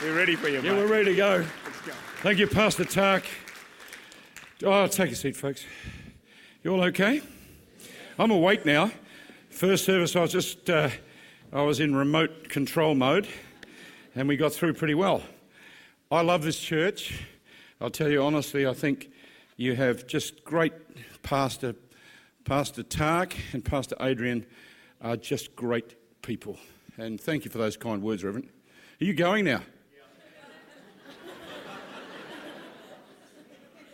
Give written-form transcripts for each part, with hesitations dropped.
We're ready for you, mate. Yeah, we're ready to go. Let's go. Thank you, Pastor Tark. Oh, take a seat, folks. You all okay? I'm awake now. First service, I was just, I was in remote control mode, and we got through pretty well. I love this church. I'll tell you honestly, I think you have just great pastor. Pastor Tark and Pastor Adrian are just great people. And thank you for those kind words, Reverend. Are you going now?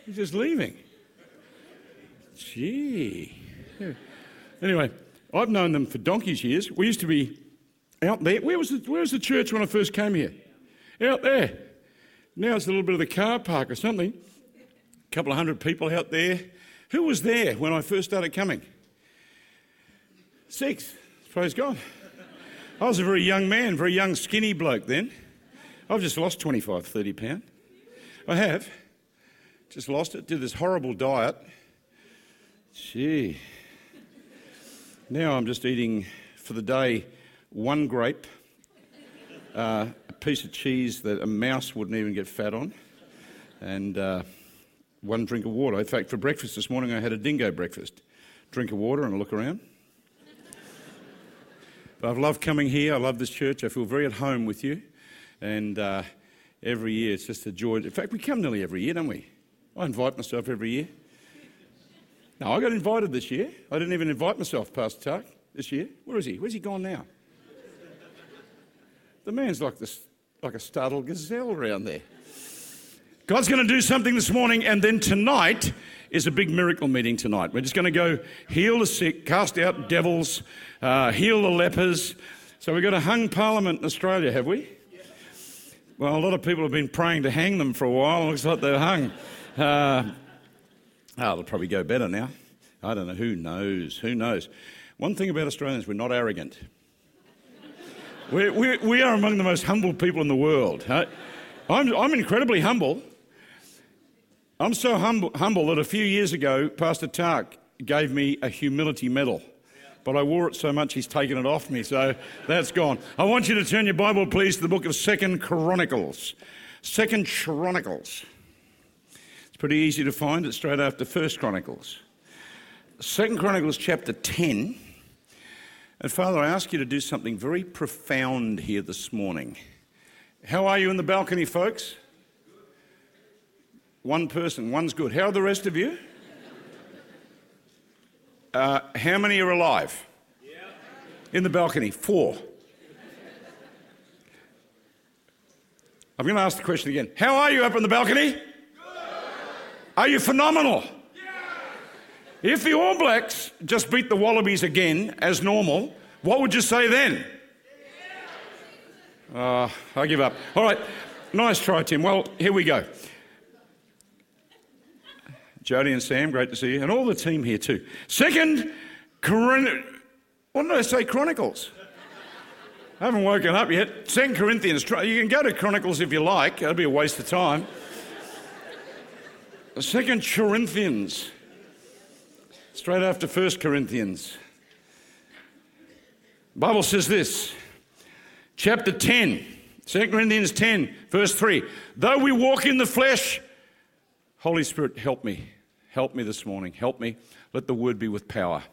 He's just leaving. Gee. Anyway, I've known them for donkey's years. We used to be out there. Where was the church when I first came here? Out there. Now it's a little bit of the car park or something. A couple of hundred people out there. Who was there when I first started coming? 6, praise God. I was a very young man, very young skinny bloke then. I've just lost 25, 30 pounds. I have. Just lost it, did this horrible diet. Gee. Now I'm just eating for the day 1 grape, a piece of cheese that a mouse wouldn't even get fat on, and 1 drink of water. In fact, for breakfast this morning I had a dingo breakfast. Drink of water and a look around. But I've loved coming here. I love this church. I feel very at home with you. And every year it's just a joy. In fact, we come nearly every year, don't we? I invite myself every year. No, I got invited this year. I didn't even invite myself, Pastor Tuck, this year. Where is he? Where's he gone now? The man's like this, like a startled gazelle around there. God's going to do something this morning, and then tonight is a big miracle meeting tonight. We're just going to go heal the sick, cast out devils, heal the lepers. So we've got a hung parliament in Australia, have we? Well, a lot of people have been praying to hang them for a while. It looks like they're hung. They'll probably go better now. I don't know. Who knows? Who knows? One thing about Australians, we're not arrogant. We are among the most humble people in the world. Huh? I'm incredibly humble. I'm so humble that a few years ago, Pastor Tark gave me a humility medal, but I wore it so much he's taken it off me, so that's gone. I want you to turn your Bible, please, to the book of 2 Chronicles. 2 Chronicles. It's pretty easy to find. It's straight after 1 Chronicles. 2 Chronicles chapter 10. And Father, I ask you to do something very profound here this morning. How are you in the balcony, folks? One person, one's good. How are the rest of you? How many are alive? Yeah. In the balcony, 4. I'm going to ask the question again. How are you up in the balcony? Good. Are you phenomenal? Yeah. If the All Blacks just beat the Wallabies again as normal, what would you say then? Yeah. I give up. All right. Nice try, Tim. Well, here we go. Jody and Sam, great to see you. And all the team here too. 2 Corinthians... What did I say? Chronicles. I haven't woken up yet. 2 Corinthians... You can go to Chronicles if you like. That'd be a waste of time. 2 Corinthians. Straight after 1 Corinthians. The Bible says this. Chapter 10. 2 Corinthians 10, verse 3. Though we walk in the flesh... Holy Spirit, help me. Help me this morning. Help me. Let the word be with power.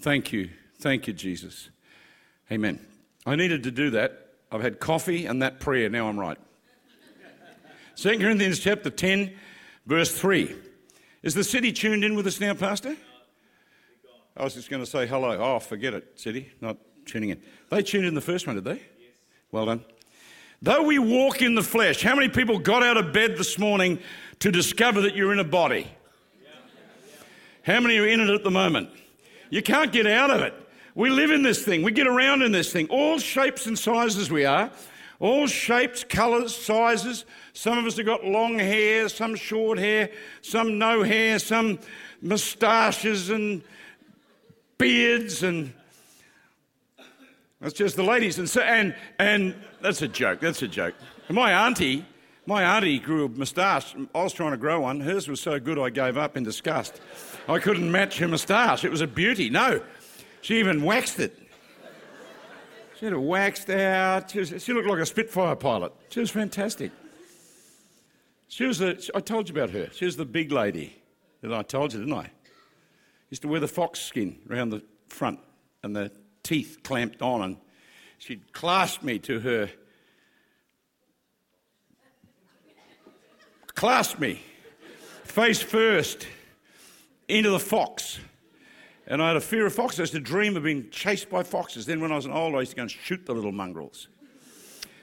Thank you. Thank you, Jesus. Amen. I needed to do that. I've had coffee and that prayer. Now I'm right. 2 Corinthians chapter 10, verse 3. Is the city tuned in with us now, Pastor? I was just going to say hello. Oh, forget it, city. Not tuning in. They tuned in the first one, did they? Yes. Well done. Though we walk in the flesh, how many people got out of bed this morning to discover that you're in a body? How many are in it at the moment? You can't get out of it. We live in this thing. We get around in this thing. All shapes and sizes we are. All shapes, colours, sizes. Some of us have got long hair, some short hair, some no hair, some moustaches and beards and... That's just the ladies. And so, and that's a joke. That's a joke. And my auntie grew a moustache. I was trying to grow one. Hers was so good I gave up in disgust. I couldn't match her moustache. It was a beauty. No. She even waxed it. She had it waxed out. She looked like a Spitfire pilot. She was fantastic. She was I told you about her. She was the big lady that I told you, didn't I? Used to wear the fox skin around the front and the teeth clamped on, and she'd clasp me to her. Clasp me, face first, into the fox. And I had a fear of foxes. I used to dream of being chased by foxes. Then when I was an old, I used to go and shoot the little mongrels.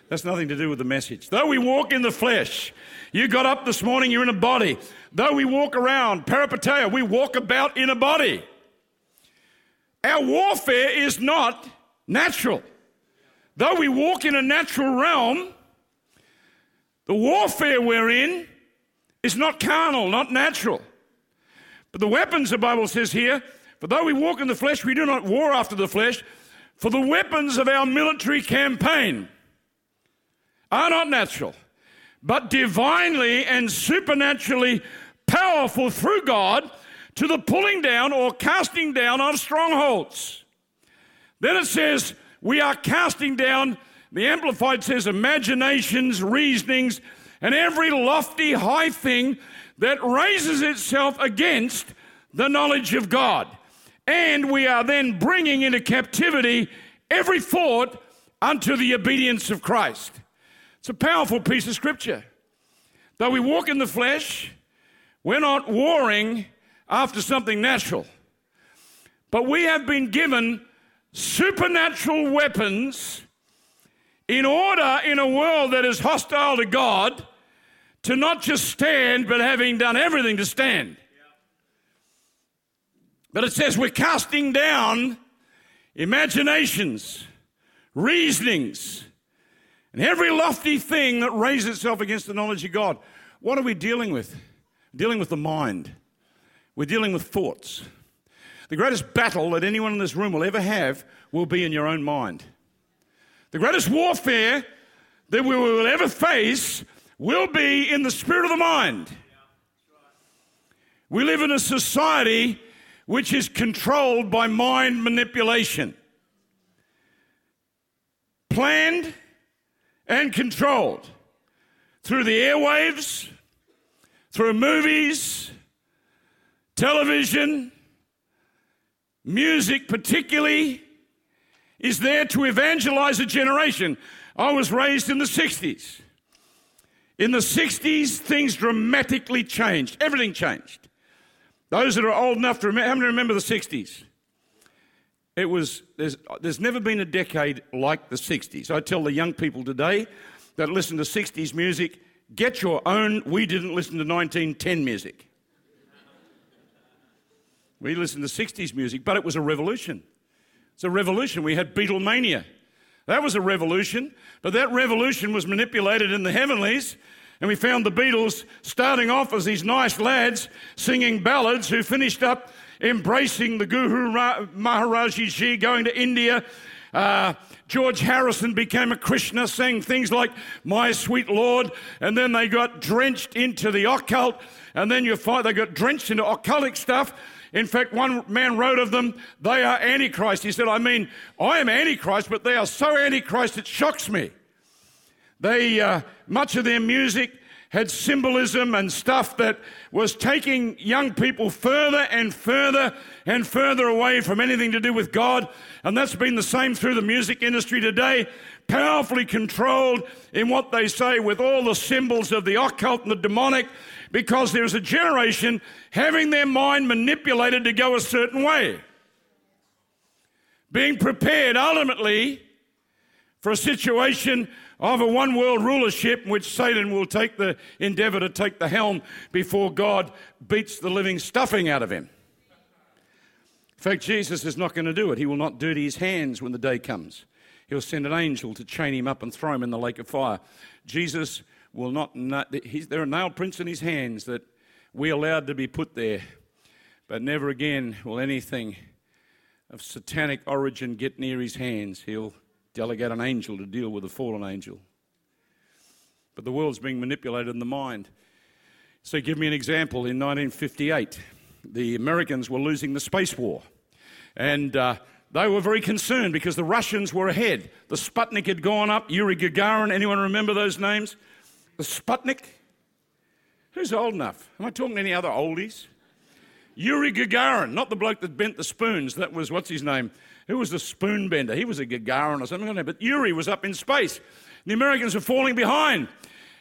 That's nothing to do with the message. Though we walk in the flesh, you got up this morning, you're in a body. Though we walk around, peripateia, we walk about in a body. Our warfare is not natural. Though we walk in a natural realm, the warfare we're in is not carnal, not natural. But the weapons, the Bible says here, for though we walk in the flesh, we do not war after the flesh, for the weapons of our military campaign are not natural, but divinely and supernaturally powerful through God to the pulling down or casting down of strongholds. Then it says, we are casting down, the Amplified says, imaginations, reasonings, and every lofty high thing that raises itself against the knowledge of God. And we are then bringing into captivity every thought unto the obedience of Christ. It's a powerful piece of scripture. Though we walk in the flesh, we're not warring after something natural. But we have been given supernatural weapons in order, in a world that is hostile to God, to not just stand, but having done everything to stand. But it says we're casting down imaginations, reasonings, and every lofty thing that raises itself against the knowledge of God. What are we dealing with? Dealing with the mind. We're dealing with thoughts. The greatest battle that anyone in this room will ever have will be in your own mind. The greatest warfare that we will ever face will be in the spirit of the mind. We live in a society which is controlled by mind manipulation. Planned and controlled through the airwaves, through movies, television, music particularly, is there to evangelize a generation. I was raised in the 60s. In the 60s, things dramatically changed. Everything changed. Those that are old enough to remember, how many remember the 60s? It was, there's never been a decade like the 60s. I tell the young people today that listen to 60s music, get your own, we didn't listen to 1910 music. We listened to 60s music, but it was a revolution. It's a revolution. We had Beatlemania. That was a revolution, but that revolution was manipulated in the heavenlies, and we found the Beatles starting off as these nice lads singing ballads who finished up embracing the Guru Maharaj Ji, going to India. George Harrison became a Krishna, sang things like My Sweet Lord, and then they got drenched into the occult, and then you find they got drenched into occultic stuff. In fact, one man wrote of them, they are Antichrist. He said, I am Antichrist, but they are so Antichrist it shocks me. They, much of their music had symbolism and stuff that was taking young people further and further and further away from anything to do with God. And that's been the same through the music industry today, powerfully controlled in what they say with all the symbols of the occult and the demonic, because there's a generation having their mind manipulated to go a certain way. Being prepared ultimately for a situation of a one-world rulership in which Satan will take the endeavour to take the helm before God beats the living stuffing out of him. In fact, Jesus is not going to do it. He will not dirty his hands when the day comes. He'll send an angel to chain him up and throw him in the lake of fire. Jesus will not... there are nail prints in his hands that we allowed to be put there, but never again will anything of satanic origin get near his hands. He'll delegate an angel to deal with a fallen angel. But the world's being manipulated in the mind. So give me an example. In 1958, the Americans were losing the space war. And They were very concerned because the Russians were ahead. The Sputnik had gone up, Yuri Gagarin, anyone remember those names? The Sputnik? Who's old enough? Am I talking to any other oldies? Yuri Gagarin, not the bloke that bent the spoons. That was, what's his name? Who was the spoon bender? He was a Gagarin or something. But Yuri was up in space. The Americans were falling behind.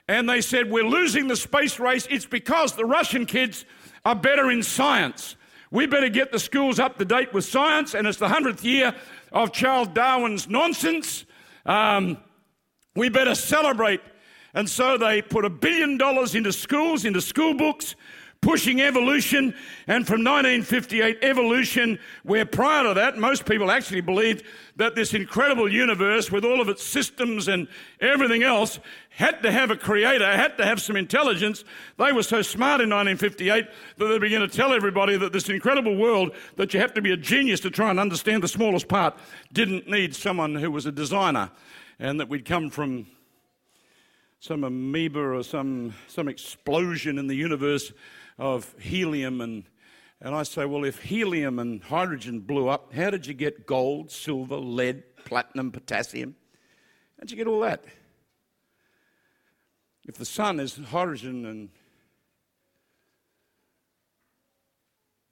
And they said, we're losing the space race. It's because the Russian kids are better in science. We better get the schools up to date with science. And it's the 100th year of Charles Darwin's nonsense. We better celebrate. And so they put $1 billion into schools, into school books, pushing evolution, and from 1958, evolution, where prior to that, most people actually believed that this incredible universe with all of its systems and everything else had to have a creator, had to have some intelligence. They were so smart in 1958 that they began to tell everybody that this incredible world, that you have to be a genius to try and understand the smallest part, didn't need someone who was a designer, and that we'd come from some amoeba or some explosion in the universe of helium. And I say, well, if helium and hydrogen blew up, how did you get gold, silver, lead, platinum, potassium? How'd you get all that? If the sun is hydrogen and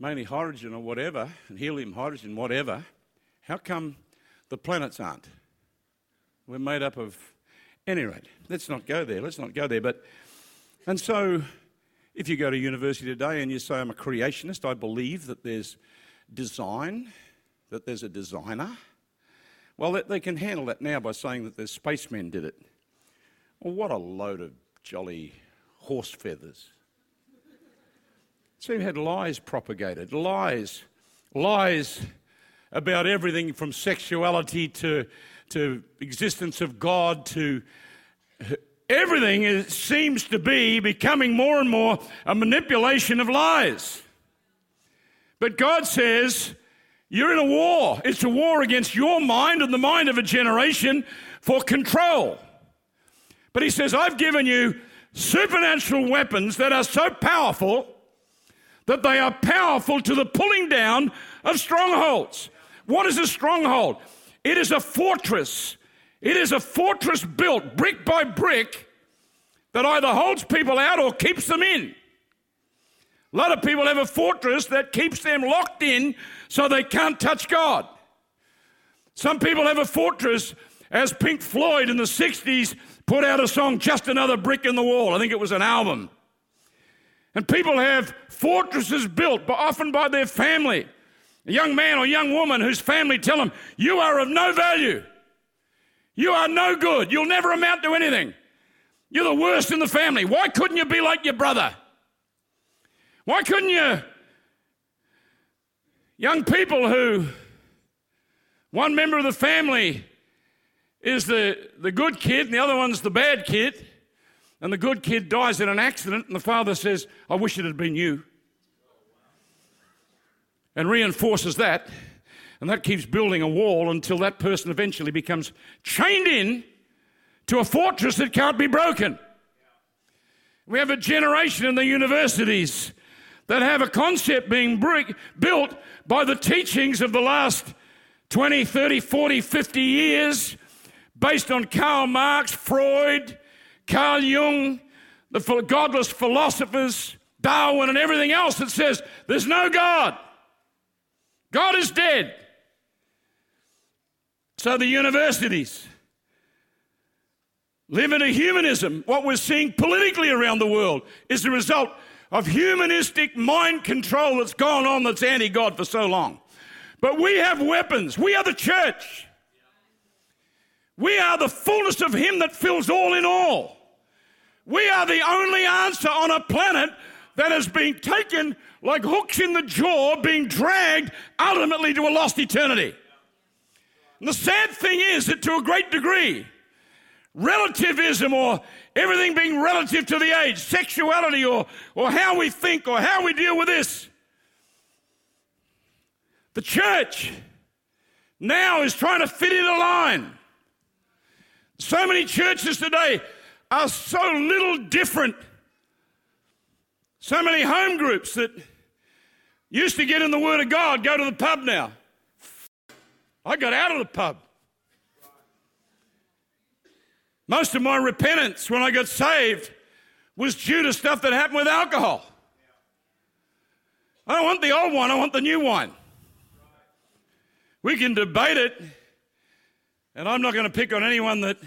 mainly hydrogen or whatever, and helium, hydrogen, whatever, how come the planets aren't? We're made up of... Any rate, let's not go there. And so... If you go to university today and you say, I'm a creationist, I believe that there's design, that there's a designer, well, they can handle that now by saying that the spacemen did it. Well, what a load of jolly horse feathers. So you had lies propagated, lies about everything from sexuality to existence of God to... Everything seems to be becoming more and more a manipulation of lies. But God says, you're in a war. It's a war against your mind and the mind of a generation for control. But he says, I've given you supernatural weapons that are so powerful that they are powerful to the pulling down of strongholds. What is a stronghold? It is a fortress. It is a fortress built brick by brick that either holds people out or keeps them in. A lot of people have a fortress that keeps them locked in so they can't touch God. Some people have a fortress, as Pink Floyd in the 60s put out a song, Just Another Brick in the Wall. I think it was an album. And people have fortresses built, often by their family. A young man or young woman whose family tell them, you are of no value. You are no good. You'll never amount to anything. You're the worst in the family. Why couldn't you be like your brother? Why couldn't you? Young people who, one member of the family is the good kid and the other one's the bad kid, and the good kid dies in an accident and the father says, I wish it had been you, and reinforces that. And that keeps building a wall until that person eventually becomes chained in to a fortress that can't be broken. We have a generation in the universities that have a concept being built by the teachings of the last 20, 30, 40, 50 years based on Karl Marx, Freud, Carl Jung, the godless philosophers, Darwin, and everything else that says there's no God. God is dead. So the universities live in a humanism. What we're seeing politically around the world is the result of humanistic mind control that's gone on, that's anti-God for so long. But we have weapons. We are the church. We are the fullness of him that fills all in all. We are the only answer on a planet that has been taken like hooks in the jaw, being dragged ultimately to a lost eternity. And the sad thing is that to a great degree, relativism or everything being relative to the age, sexuality or how we think or how we deal with this, the church now is trying to fit in a line. So many churches today are so little different. So many home groups that used to get in the Word of God go to the pub now. I got out of the pub. Most of my repentance when I got saved was due to stuff that happened with alcohol. I don't want the old one, I want the new one. We can debate it, and I'm not going to pick on anyone that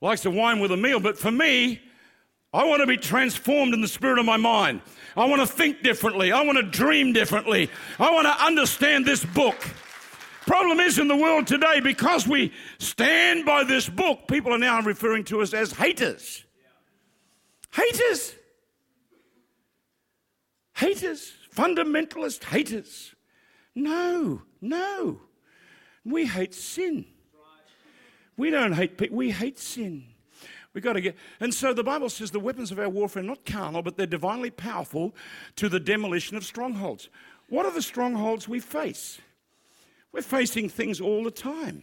likes to wine with a meal, but for me, I want to be transformed in the spirit of my mind. I want to think differently. I want to dream differently. I want to understand this book. Problem is, in the world today, because we stand by this book, people are now referring to us as haters. Haters. Haters. Fundamentalist haters. No. We hate sin. We don't hate people. We hate sin. We got to get, and so the Bible says the weapons of our warfare are not carnal, but they're divinely powerful to the demolition of strongholds. What are the strongholds we face? We're facing things all the time.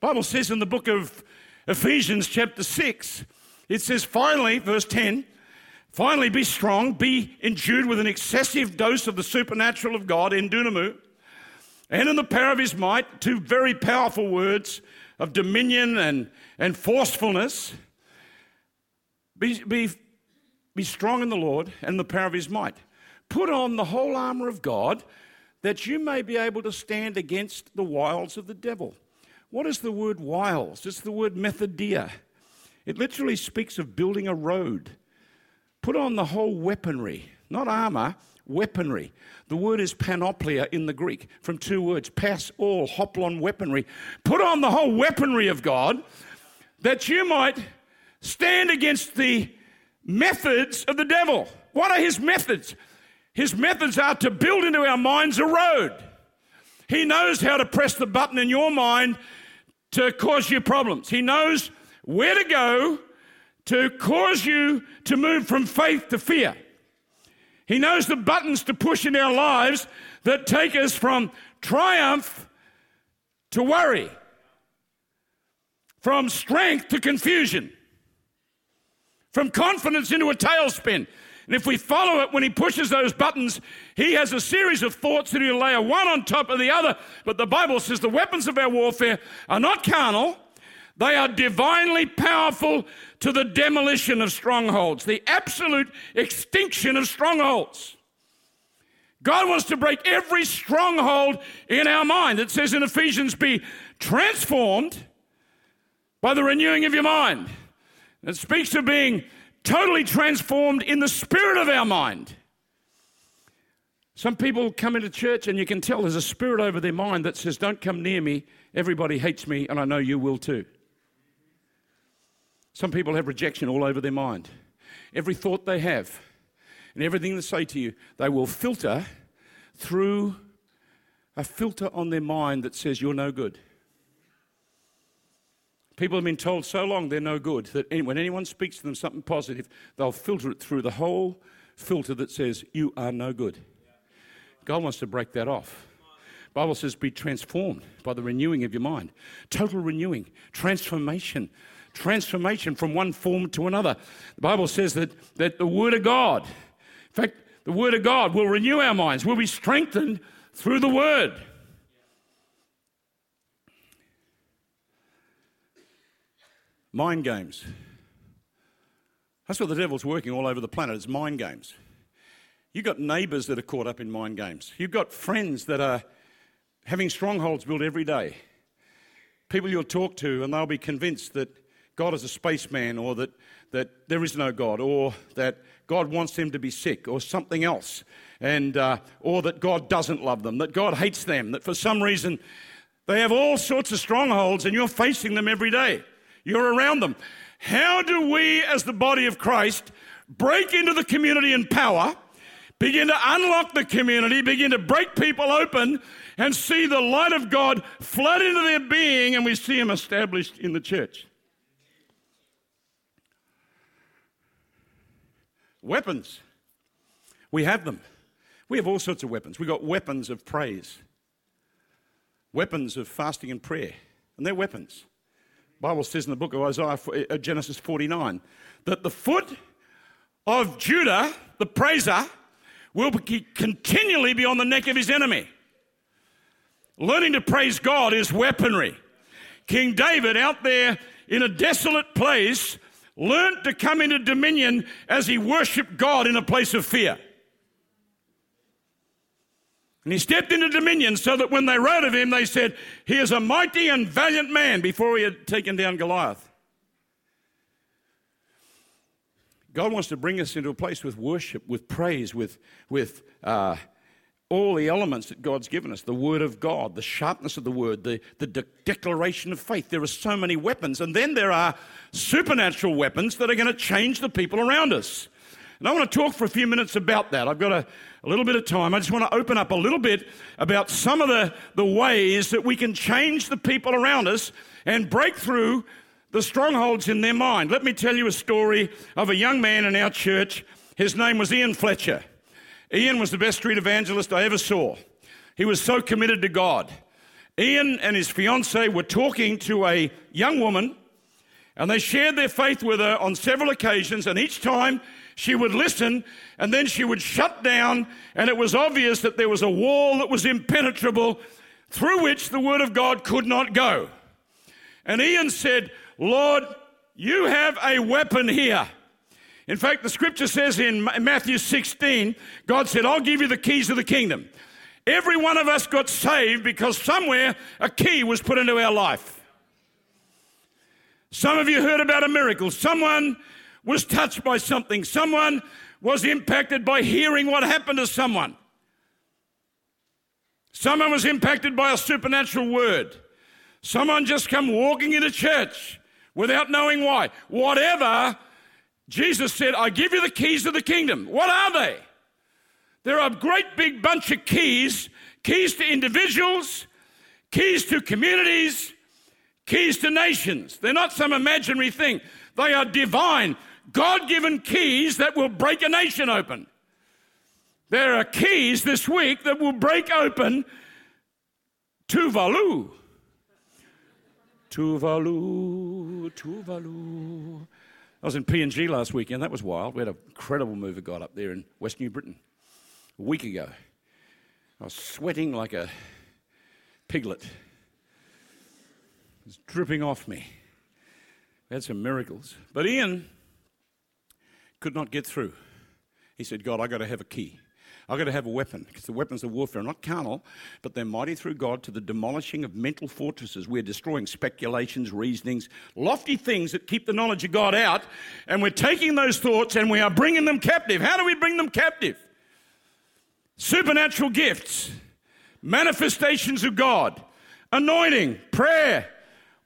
The Bible says in the book of Ephesians chapter 6, it says finally, verse 10, finally be strong, be endued with an excessive dose of the supernatural of God in dunamu, and in the power of his might, two very powerful words of dominion and forcefulness. Be strong in the Lord and the power of his might. Put on the whole armor of God that you may be able to stand against the wiles of the devil. What is the word wiles? It's the word methodia. It literally speaks of building a road. Put on the whole weaponry, not armor, weaponry. The word is panoplia in the Greek, from two words, pas all, hoplon, weaponry. Put on the whole weaponry of God that you might stand against the methods of the devil. What are his methods? His methods are to build into our minds a road. He knows how to press the button in your mind to cause you problems. He knows where to go to cause you to move from faith to fear. He knows the buttons to push in our lives that take us from triumph to worry, from strength to confusion, from confidence into a tailspin. And if we follow it, when he pushes those buttons, he has a series of thoughts that he'll layer one on top of the other. But the Bible says the weapons of our warfare are not carnal. They are divinely powerful to the demolition of strongholds, the absolute extinction of strongholds. God wants to break every stronghold in our mind. It says in Ephesians, be transformed by the renewing of your mind. It speaks of being totally transformed in the spirit of our mind. Some people come into church and you can tell there's a spirit over their mind that says, don't come near me, everybody hates me, and I know you will too. Some people have rejection all over their mind. Every thought they have and everything they say to you, they will filter through a filter on their mind that says you're no good. People have been told so long they're no good that when anyone speaks to them something positive, they'll filter it through the whole filter that says, you are no good. God wants to break that off. The Bible says, be transformed by the renewing of your mind. Total renewing, transformation from one form to another. The Bible says that the Word of God, in fact, the Word of God will renew our minds. We'll be strengthened through the Word. Mind games. That's what the devil's working all over the planet. It's mind games. You've got neighbours that are caught up in mind games. You've got friends that are having strongholds built every day. People you'll talk to and they'll be convinced that God is a spaceman, or that there is no God, or that God wants them to be sick, or something else, and or that God doesn't love them, that God hates them, that for some reason they have all sorts of strongholds and you're facing them every day. You're around them. How do we as the body of Christ break into the community in power, begin to unlock the community, begin to break people open and see the light of God flood into their being, and we see him established in the church? Weapons. We have them. We have all sorts of weapons. We've got weapons of praise, weapons of fasting and prayer, and they're weapons. The Bible says in the book of Genesis 49, that the foot of Judah, the praiser, will continually be on the neck of his enemy. Learning to praise God is weaponry. King David, out there in a desolate place, learned to come into dominion as he worshipped God in a place of fear. And he stepped into dominion so that when they wrote of him, they said, he is a mighty and valiant man, before he had taken down Goliath. God wants to bring us into a place with worship, with praise, with all the elements that God's given us, the Word of God, the sharpness of the Word, the declaration of faith. There are so many weapons. And then there are supernatural weapons that are going to change the people around us. And I want to talk for a few minutes about that. I've got a little bit of time. I just want to open up a little bit about some of the ways that we can change the people around us and break through the strongholds in their mind. Let me tell you a story of a young man in our church. His name was Ian Fletcher. Ian was the best street evangelist I ever saw. He was so committed to God. Ian and his fiancée were talking to a young woman, and they shared their faith with her on several occasions, and each time she would listen, and then she would shut down, and it was obvious that there was a wall that was impenetrable through which the Word of God could not go. And Ian said, "Lord, you have a weapon here." In fact, the scripture says in Matthew 16, God said, "I'll give you the keys of the kingdom." Every one of us got saved because somewhere a key was put into our life. Some of you heard about a miracle. Someone was touched by something. Someone was impacted by hearing what happened to someone. Someone was impacted by a supernatural word. Someone just come walking into church without knowing why. Whatever, Jesus said, "I give you the keys of the kingdom." What are they? There are a great big bunch of keys. Keys to individuals, keys to communities, keys to nations. They're not some imaginary thing. They are divine, God-given keys that will break a nation open. There are keys this week that will break open Tuvalu. Tuvalu, Tuvalu. I was in PNG last weekend. That was wild. We had an incredible move of God up there in West New Britain a week ago. I was sweating like a piglet. It was dripping off me. We had some miracles. But Ian could not get through. He said, "God, I've got to have a key. I've got to have a weapon," because the weapons of warfare are not carnal, but they're mighty through God to the demolishing of mental fortresses. We're destroying speculations, reasonings, lofty things that keep the knowledge of God out, and we're taking those thoughts and we are bringing them captive. How do we bring them captive? Supernatural gifts, manifestations of God, anointing, prayer,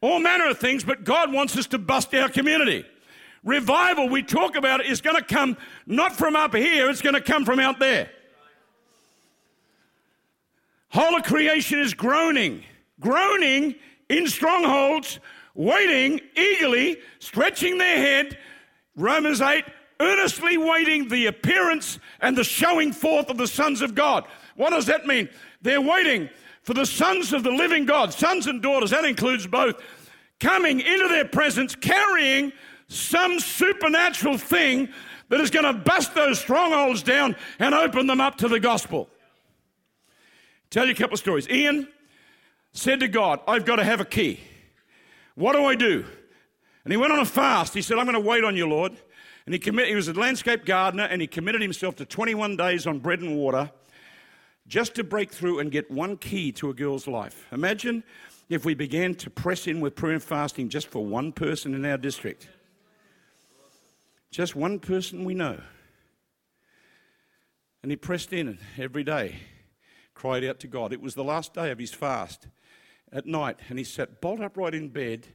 all manner of things, but God wants us to bust our community. Revival, we talk about it, is going to come not from up here, it's going to come from out there. Whole of creation is groaning in strongholds, waiting eagerly, stretching their head, Romans 8, earnestly waiting the appearance and the showing forth of the sons of God. What does that mean? They're waiting for the sons of the living God, sons and daughters, that includes both, coming into their presence, carrying some supernatural thing that is going to bust those strongholds down and open them up to the gospel. Tell you a couple of stories. Ian said to God, "I've got to have a key. What do I do?" And he went on a fast. He said, "I'm going to wait on you, Lord." And he was a landscape gardener, and he committed himself to 21 days on bread and water just to break through and get one key to a girl's life. Imagine if we began to press in with prayer and fasting just for one person in our district. Just one person we know. And he pressed in every day, cried out to God. It was the last day of his fast at night, and he sat bolt upright in bed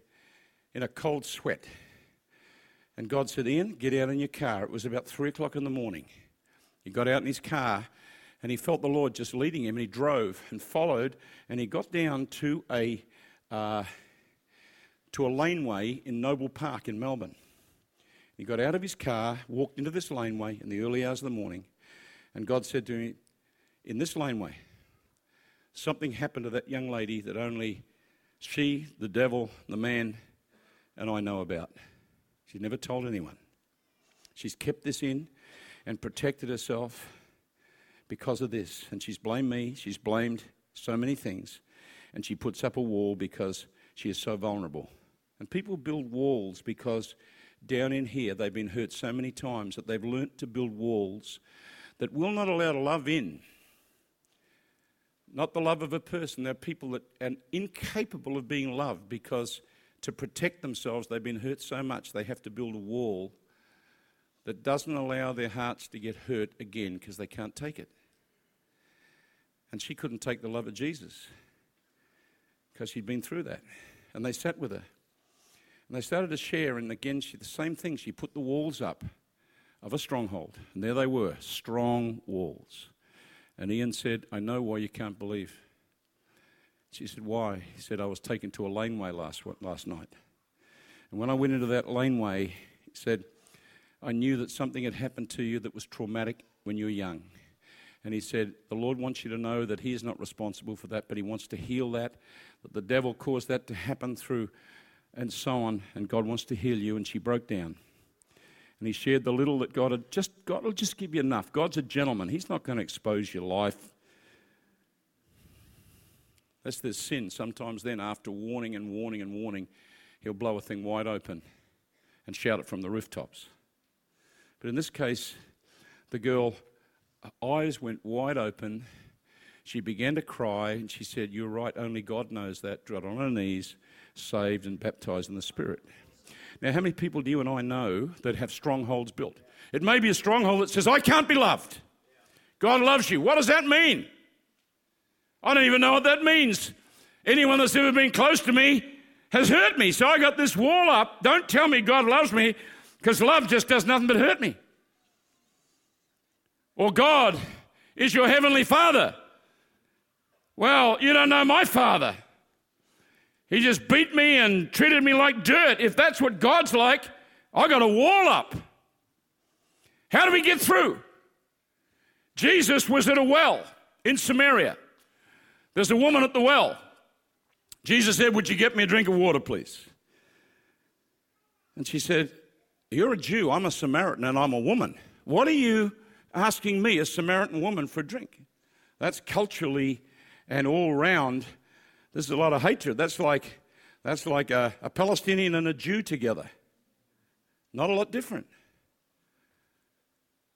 in a cold sweat. And God said, "Ian, get out in your car." It was about 3 o'clock in the morning. He got out in his car, and he felt the Lord just leading him, and he drove and followed, and he got down to a laneway in Noble Park in Melbourne. He got out of his car, walked into this laneway in the early hours of the morning, and God said to me, "In this laneway, something happened to that young lady that only she, the devil, the man, and I know about. She's never told anyone. She's kept this in and protected herself because of this, and she's blamed me, she's blamed so many things, and she puts up a wall because she is so vulnerable. And people build walls because down in here they've been hurt so many times that they've learnt to build walls that will not allow love in. Not the love of a person. They're people that are incapable of being loved because to protect themselves they've been hurt so much they have to build a wall that doesn't allow their hearts to get hurt again because they can't take it. And she couldn't take the love of Jesus because she'd been through that. And they sat with her. And they started to share, and again, the same thing. She put the walls up of a stronghold. And there they were, strong walls. And Ian said, "I know why you can't believe." She said, "Why?" He said, "I was taken to a laneway last night. And when I went into that laneway," he said, "I knew that something had happened to you that was traumatic when you were young." And he said, "The Lord wants you to know that he is not responsible for that, but he wants to heal that the devil caused that to happen through, and so on, and God wants to heal you." And she broke down. And he shared the little that God had just, God will just give you enough. God's a gentleman. He's not going to expose your life. That's their sin. Sometimes then, after warning and warning and warning, he'll blow a thing wide open and shout it from the rooftops. But in this case, the girl, her eyes went wide open. She began to cry, and she said, "You're right, only God knows that." Dropped on her knees, saved and baptized in the Spirit. Now, how many people do you and I know that have strongholds built? It may be a stronghold that says, "I can't be loved." God loves you. What does that mean? I don't even know what that means. Anyone that's ever been close to me has hurt me, so I got this wall up. Don't tell me God loves me, because love just does nothing but hurt me. Or God is your heavenly Father. Well, you don't know my Father. He just beat me and treated me like dirt. If that's what God's like, I got a wall up. How do we get through? Jesus was at a well in Samaria. There's a woman at the well. Jesus said, "Would you get me a drink of water, please?" And she said, "You're a Jew, I'm a Samaritan, and I'm a woman. What are you asking me, a Samaritan woman, for a drink?" That's culturally and all round. There's a lot of hatred. That's like a Palestinian and a Jew together. Not a lot different.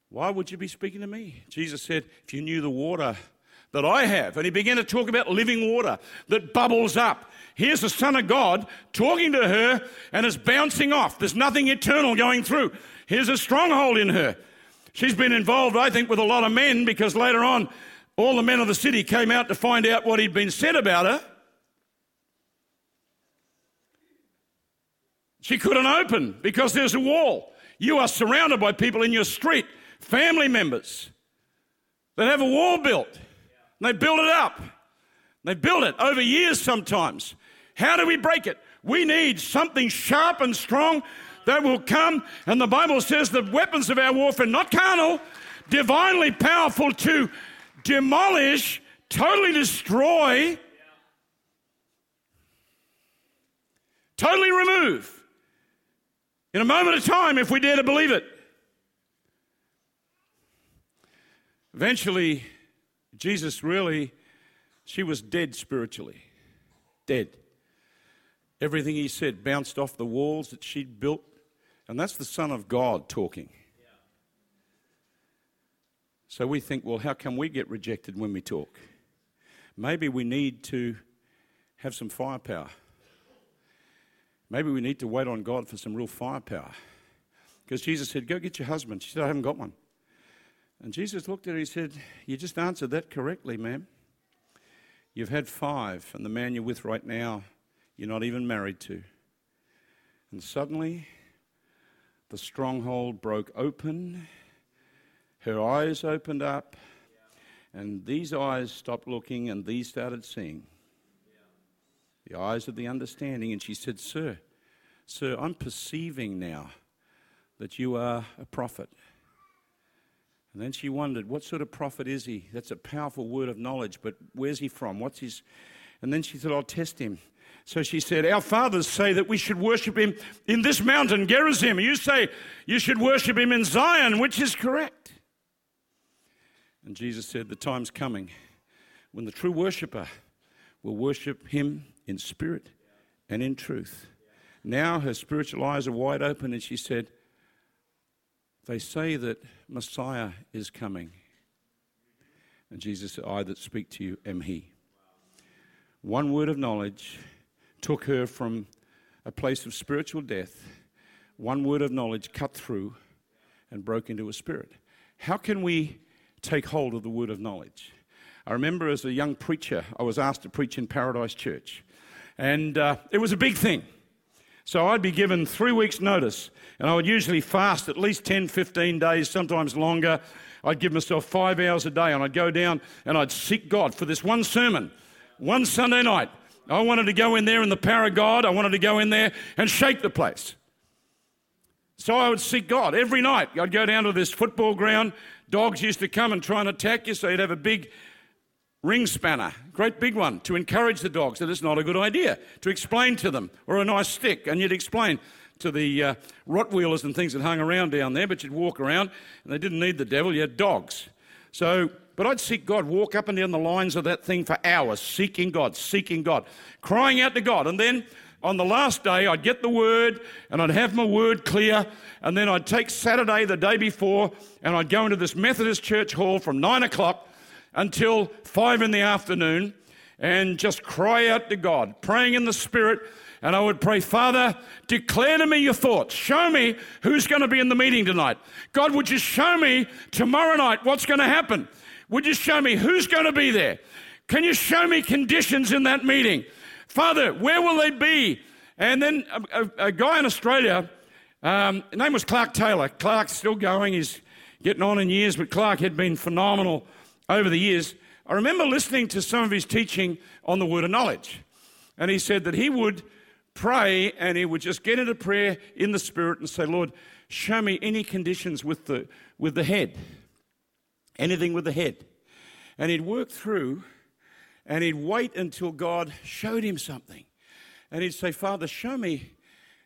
Why would you be speaking to me? Jesus said, "If you knew the water that I have," and he began to talk about living water that bubbles up. Here's the Son of God talking to her, and it's bouncing off. There's nothing eternal going through. Here's a stronghold in her. She's been involved, I think, with a lot of men, because later on, all the men of the city came out to find out what had been said about her. She couldn't open because there's a wall. You are surrounded by people in your street, family members, that have a wall built. And they build it up. They build it over years sometimes. How do we break it? We need something sharp and strong that will come. And the Bible says the weapons of our warfare, not carnal, divinely powerful to demolish, totally destroy, totally remove in a moment of time if we dare to believe it. Eventually, Jesus really, she was dead spiritually, dead. Everything he said bounced off the walls that she'd built, and that's the Son of God talking. So we think, well, how come we get rejected when we talk? Maybe we need to have some firepower. Maybe we need to wait on God for some real firepower. Because Jesus said, "Go get your husband." She said, "I haven't got one." And Jesus looked at her and he said, "You just answered that correctly, ma'am. You've had 5, and the man you're with right now, you're not even married to." And suddenly, the stronghold broke open. Her eyes opened up, and these eyes stopped looking, and these started seeing. The eyes of the understanding. And she said, Sir, "I'm perceiving now that you are a prophet." And then she wondered, what sort of prophet is he? That's a powerful word of knowledge, but where's he from? What's his? And then she thought, "I'll test him." So she said, "Our fathers say that we should worship him in this mountain, Gerizim. You say you should worship him in Zion, which is correct." And Jesus said, "The time's coming when the true worshiper will worship him in spirit and in truth. Now her spiritual eyes are wide open, and she said, they say that Messiah is coming. And Jesus said, I that speak to you am he. One word of knowledge took her from a place of spiritual death. One word of knowledge cut through and broke into a spirit. How can we take hold of the word of knowledge? I remember as a young preacher, I was asked to preach in Paradise Church. And it was a big thing. So I'd be given 3 weeks' notice, and I would usually fast at least 10, 15 days, sometimes longer. I'd give myself 5 hours a day, and I'd go down and I'd seek God for this one sermon, one Sunday night. I wanted to go in there in the power of God. I wanted to go in there and shake the place. So I would seek God every night. I'd go down to this football ground. Dogs used to come and try and attack you, so you'd have a big ring spanner, great big one, to encourage the dogs that it's not a good idea, to explain to them, or a nice stick, and you'd explain to the rottweilers and things that hung around down there, but you'd walk around, and they didn't need the devil, you had dogs. So, but I'd seek God, walk up and down the lines of that thing for hours, seeking God, crying out to God, and then on the last day, I'd get the word, and I'd have my word clear, and then I'd take Saturday, the day before, and I'd go into this Methodist church hall from 9 o'clock until 5 in the afternoon and just cry out to God, praying in the Spirit, and I would pray, Father, declare to me your thoughts. Show me who's going to be in the meeting tonight. God, would you show me tomorrow night what's going to happen? Would you show me who's going to be there? Can you show me conditions in that meeting? Father, where will they be? And then a guy in Australia, his name was Clark Taylor. Clark's still going. He's getting on in years, but Clark had been phenomenal over the years. I remember listening to some of his teaching on the word of knowledge. And he said that he would pray and he would just get into prayer in the Spirit and say, Lord, show me any conditions with the head, anything with the head. And he'd work through and he'd wait until God showed him something. And he'd say, Father, show me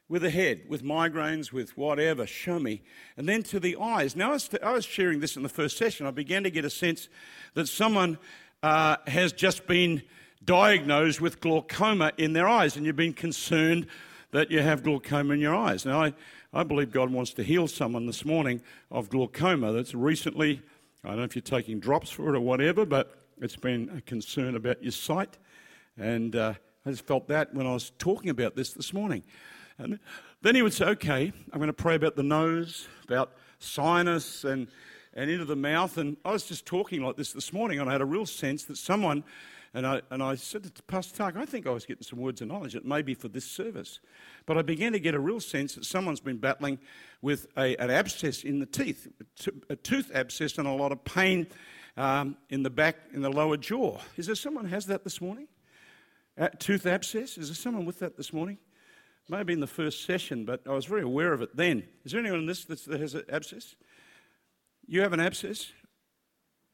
with the head, with migraines, with whatever, show me. And then to the eyes. Now, I was sharing this in the first session. I began to get a sense that someone has just been diagnosed with glaucoma in their eyes, and you've been concerned that you have glaucoma in your eyes. Now, I believe God wants to heal someone this morning of glaucoma that's recently, I don't know if you're taking drops for it or whatever, but it's been a concern about your sight. And I just felt that when I was talking about this morning. And then he would say, okay, I'm going to pray about the nose, about sinus and into the mouth. And I was just talking like this morning, and I had a real sense that someone, and I said to Pastor Tark, I think I was getting some words of knowledge. It may be for this service. But I began to get a real sense that someone's been battling with an abscess in the teeth, a tooth abscess, and a lot of pain in the back, in the lower jaw. Is there someone who has that this morning? Tooth abscess? Is there someone with that this morning? Maybe in the first session, but I was very aware of it then. Is there anyone in this that has an abscess? You have an abscess?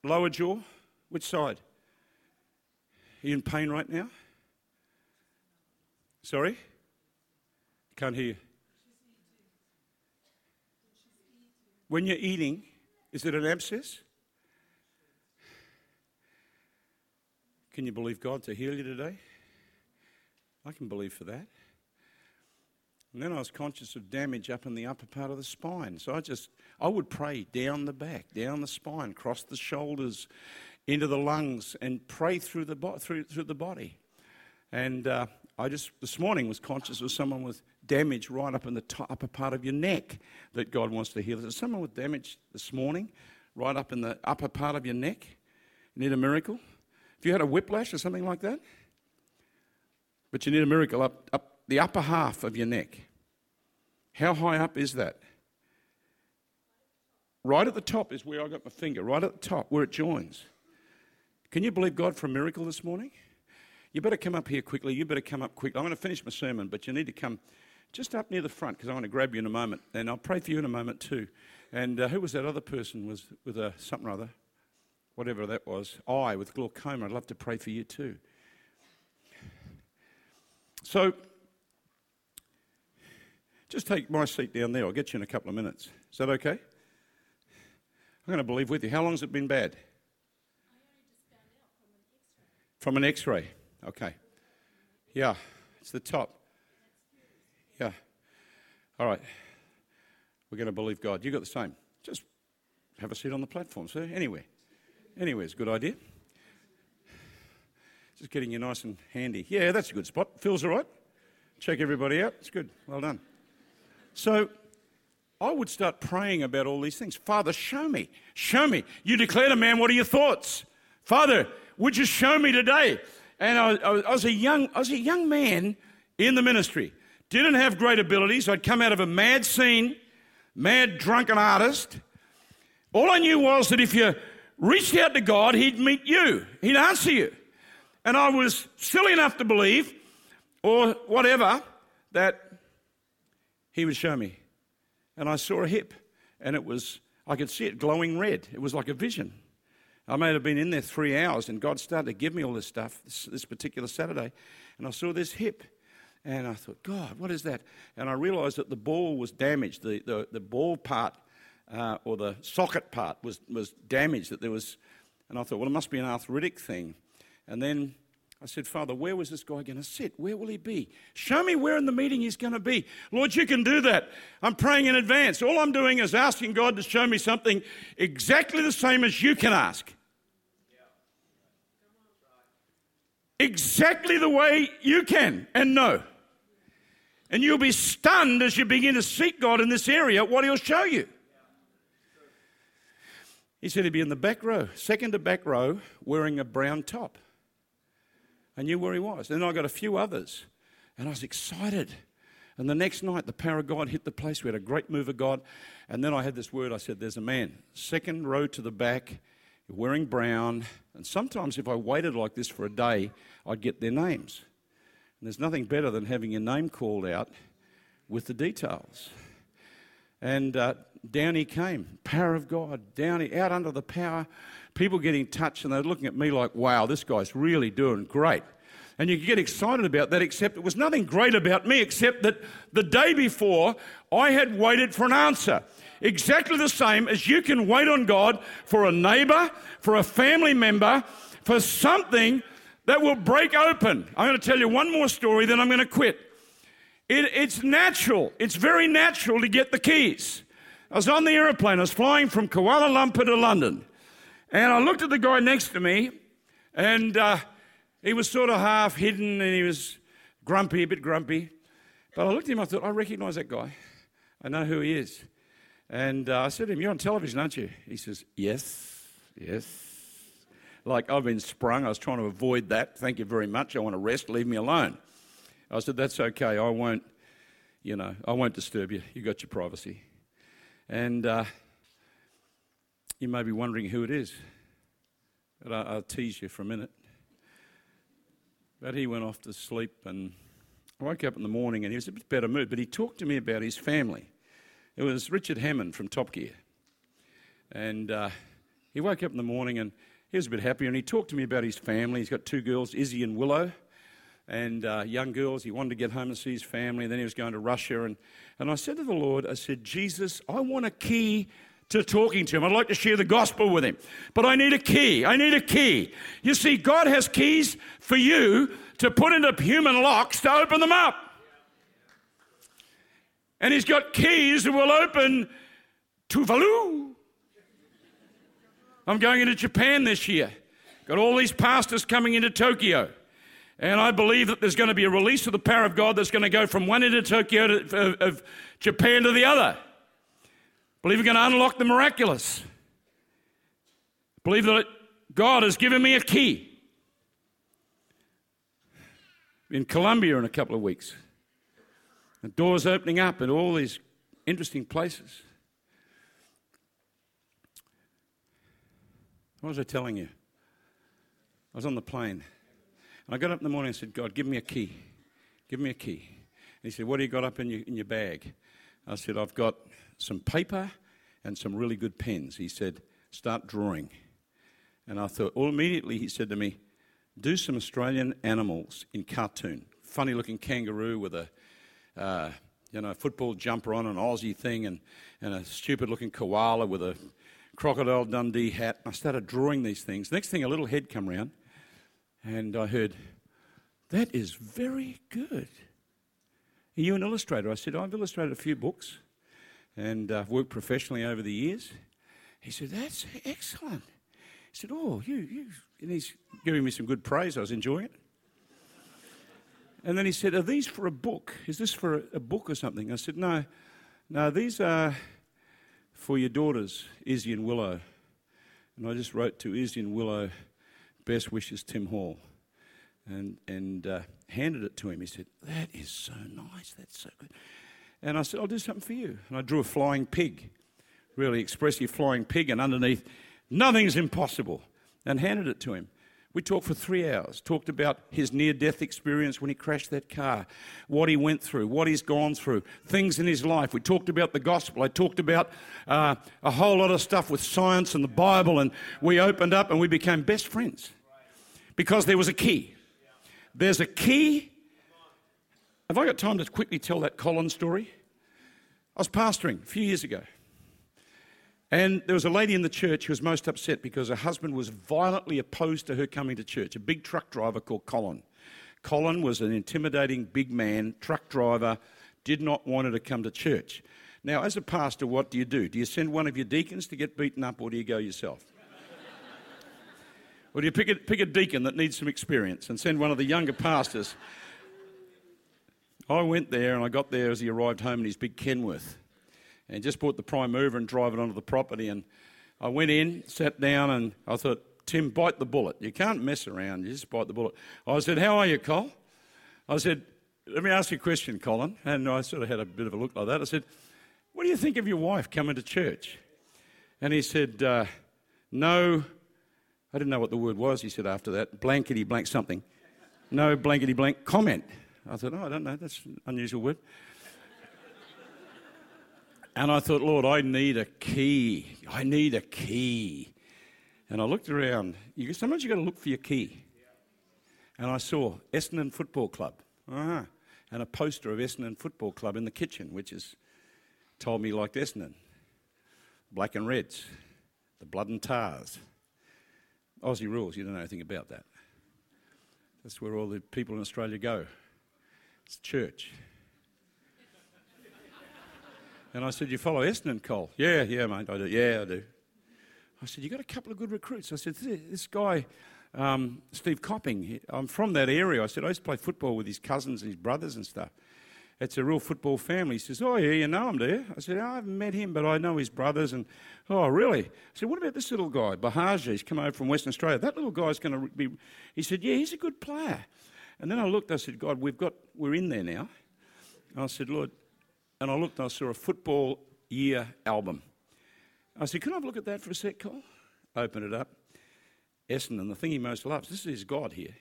Lower jaw? Which side? Are you in pain right now? Sorry? Can't hear you. When you're eating, is it an abscess? Can you believe God to heal you today? I can believe for that. And then I was conscious of damage up in the upper part of the spine. So I would pray down the back, down the spine, cross the shoulders, into the lungs, and pray through the body. And I just, this morning, was conscious of someone with damage right up in the upper part of your neck that God wants to heal. Is there someone with damage this morning, right up in the upper part of your neck? You need a miracle? If you had a whiplash or something like that? But you need a miracle up the upper half of your neck. How high up is that? Right at the top is where I got my finger, right at the top, where it joins. Can you believe God for a miracle this morning? You better come up here quickly. You better come up quickly. I'm going to finish my sermon, but you need to come just up near the front because I want to grab you in a moment. And I'll pray for you in a moment too. And who was that other person was with a something or other? Whatever that was. I, with glaucoma. I'd love to pray for you too. So, just take my seat down there. I'll get you in a couple of minutes. Is that okay? I'm going to believe with you. How long has it been bad? I only just found out from an X-ray. Okay. Yeah, it's the top. Yeah. All right. We're going to believe God. You got the same. Just have a seat on the platform, sir. Anywhere. Anywhere is a good idea. Just getting you nice and handy. Yeah, that's a good spot. Feels all right. Check everybody out. It's good. Well done. So I would start praying about all these things. Father, show me. Show me. You declare to man, what are your thoughts? Father, would you show me today? And I was a young man in the ministry. Didn't have great abilities. I'd come out of a mad scene, mad drunken artist. All I knew was that if you reached out to God, he'd meet you. He'd answer you. And I was silly enough to believe, or whatever, that he would show me. And I saw a hip, and it was, I could see it glowing red. It was like a vision. I may have been in there 3 hours, and God started to give me all this stuff this particular Saturday. And I saw this hip, and I thought, God, what is that? And I realized that the ball was damaged. The ball part, or the socket part was damaged. That there was, and I thought, well, it must be an arthritic thing. And then I said, Father, where was this guy going to sit? Where will he be? Show me where in the meeting he's going to be. Lord, you can do that. I'm praying in advance. All I'm doing is asking God to show me something exactly the same as you can ask. Exactly the way you can and know. And you'll be stunned as you begin to seek God in this area, what he'll show you. He said he'd be in the back row, second to back row, wearing a brown top. I knew where he was. And then I got a few others. And I was excited. And the next night, the power of God hit the place. We had a great move of God. And then I had this word. I said, there's a man, second row to the back, wearing brown. And sometimes if I waited like this for a day, I'd get their names. And there's nothing better than having your name called out with the details. And down he came, power of God, down he, out under the power, people getting touched, and they're looking at me like, wow, this guy's really doing great. And you could get excited about that, except it was nothing great about me, except that the day before, I had waited for an answer. Exactly the same as you can wait on God for a neighbour, for a family member, for something that will break open. I'm going to tell you one more story, then I'm going to quit. It's natural. It's very natural to get the keys. I was on the aeroplane. I was flying from Kuala Lumpur to London. And I looked at the guy next to me, and he was sort of half hidden, and he was grumpy, a bit grumpy. But I looked at him, I thought, I recognise that guy. I know who he is. And I said to him, you're on television, aren't you? He says, yes. Like I've been sprung. I was trying to avoid that. Thank you very much. I want to rest. Leave me alone. I said, that's okay, I won't disturb you. You got your privacy. And you may be wondering who it is, but I'll tease you for a minute. But he went off to sleep, and I woke up in the morning, and he was a bit better mood, but he talked to me about his family. It was Richard Hammond from Top Gear. And he woke up in the morning, and he was a bit happier, and he talked to me about his family. He's got two girls, Izzy and Willow. And young girls, he wanted to get home and see his family, and then he was going to Russia. And I said to the Lord, I said, Jesus, I want a key to talking to him. I'd like to share the gospel with him, but I need a key. I need a key. You see, God has keys for you to put into human locks to open them up. And he's got keys that will open Tuvalu. I'm going into Japan this year. Got all these pastors coming into Tokyo. And I believe that there's going to be a release of the power of God that's going to go from one end of Tokyo of Japan to the other. Believe we're going to unlock the miraculous. Believe that God has given me a key. In Colombia in a couple of weeks. The doors opening up in all these interesting places. What was I telling you? I was on the plane. I got up in the morning and said, God, give me a key. Give me a key. And he said, what do you got up in your bag? I said, I've got some paper and some really good pens. He said, start drawing. And I thought, well, immediately he said to me, do some Australian animals in cartoon. Funny-looking kangaroo with a football jumper on, an Aussie thing, and a stupid-looking koala with a Crocodile Dundee hat. I started drawing these things. Next thing, a little head come round. And I heard, That is very good. Are you an illustrator? I said, I've illustrated a few books and worked professionally over the years. He said, that's excellent. He said, oh, you. And he's giving me some good praise. I was enjoying it. And then he said, are these for a book? Is this for a book or something? I said, no, these are for your daughters, Izzy and Willow. And I just wrote to Izzy and Willow, best wishes, Tim Hall. And handed it to him. He said, that is so nice. That's so good. And I said, I'll do something for you. And I drew a flying pig, really expressive flying pig, and underneath, nothing's impossible, and handed it to him. We talked for 3 hours, talked about his near-death experience when he crashed that car, what he went through, what he's gone through, things in his life. We talked about the gospel. I talked about a whole lot of stuff with science and the Bible, and we opened up and we became best friends because there was a key. There's a key. Have I got time to quickly tell that Colin story? I was pastoring a few years ago. And there was a lady in the church who was most upset because her husband was violently opposed to her coming to church, a big truck driver called Colin. Colin was an intimidating big man, truck driver, did not want her to come to church. Now, as a pastor, what do you do? Do you send one of your deacons to get beaten up, or do you go yourself? Or do you pick a deacon that needs some experience and send one of the younger pastors? I went there, and I got there as he arrived home in his big Kenworth. And just bought the prime mover and drive it onto the property. And I went in, sat down, and I thought, Tim, bite the bullet. You can't mess around. You just bite the bullet. I said, how are you, Col? I said, let me ask you a question, Colin. And I sort of had a bit of a look like that. I said, what do you think of your wife coming to church? And he said, no, I didn't know what the word was, he said after that, blankety blank something. No blankety blank comment. I thought, oh, I don't know. That's an unusual word. And I thought, Lord, I need a key. I need a key. And I looked around. Sometimes you've got to look for your key. And I saw Essendon Football Club. And a poster of Essendon Football Club in the kitchen, which is told me liked Essendon. Black and Reds. The Blood and Tars. Aussie rules, you don't know anything about that. That's where all the people in Australia go. It's church. And I said, you follow Essendon, Cole? Yeah, mate, I do. Yeah, I do. I said, you got a couple of good recruits. I said, this guy, Steve Copping, I'm from that area. I said, I used to play football with his cousins and his brothers and stuff. It's a real football family. He says, oh, yeah, you know him, do you? I said, oh, I haven't met him, but I know his brothers. And, oh, really? I said, what about this little guy, Bahaji? He's come over from Western Australia. That little guy's going to be... He said, yeah, he's a good player. And then I looked, I said, God, we're in there now. And I said, Lord... And I looked and I saw a football year album. I said, can I have a look at that for a sec, Cole? Open it up. Essendon, the thing he most loves. This is his God here.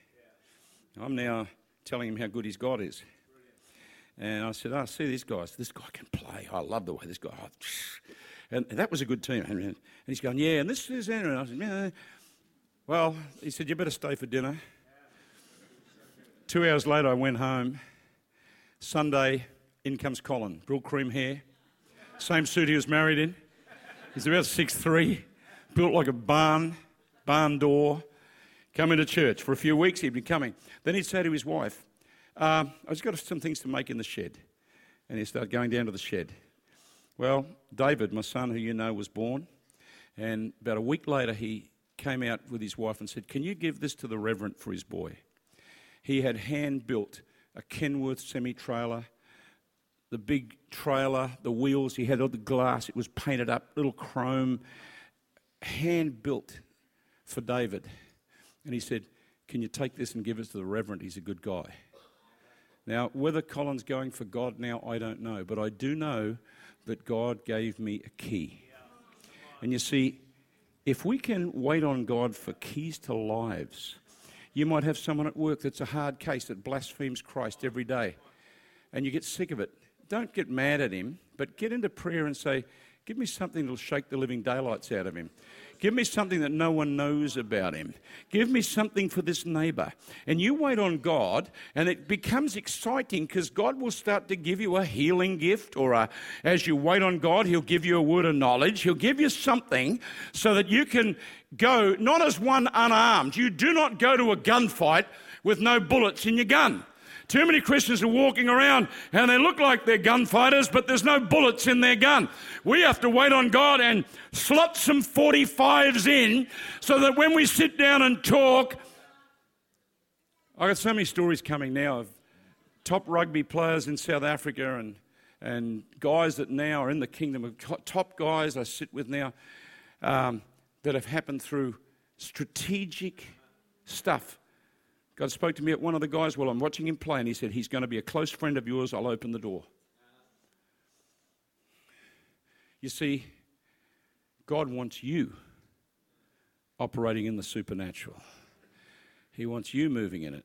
Yeah. I'm now telling him how good his God is. Brilliant. And I said, see these guys. This guy can play. I love the way this guy... And that was a good team. And he's going, yeah, and this is Andrew. And I said, yeah. Well, he said, you better stay for dinner. Yeah. 2 hours later, I went home. Sunday... In comes Colin, real cream hair, same suit he was married in. He's about 6'3", built like a barn door. Come into church. For a few weeks he'd been coming. Then he'd say to his wife, I've just got some things to make in the shed. And he'd start going down to the shed. Well, David, my son, who you know, was born. And about a week later he came out with his wife and said, can you give this to the reverend for his boy? He had hand-built a Kenworth semi-trailer, the big trailer, the wheels, he had all the glass, it was painted up, little chrome, hand-built for David. And he said, can you take this and give it to the reverend? He's a good guy. Now, whether Colin's going for God now, I don't know. But I do know that God gave me a key. And you see, if we can wait on God for keys to lives, you might have someone at work that's a hard case that blasphemes Christ every day. And you get sick of it. Don't get mad at him, but get into prayer and say, give me something that'll shake the living daylights out of him. Give me something that no one knows about him. Give me something for this neighbour. And you wait on God, and it becomes exciting because God will start to give you a healing gift, or as you wait on God, he'll give you a word of knowledge. He'll give you something so that you can go, not as one unarmed. You do not go to a gunfight with no bullets in your gun. Too many Christians are walking around and they look like they're gunfighters, but there's no bullets in their gun. We have to wait on God and slot some 45s in so that when we sit down and talk... I've got so many stories coming now of top rugby players in South Africa and guys that now are in the kingdom of... Top guys I sit with now that have happened through strategic stuff. God spoke to me at one of the guys while I'm watching him play, and he said, he's going to be a close friend of yours, I'll open the door. You see, God wants you operating in the supernatural. He wants you moving in it.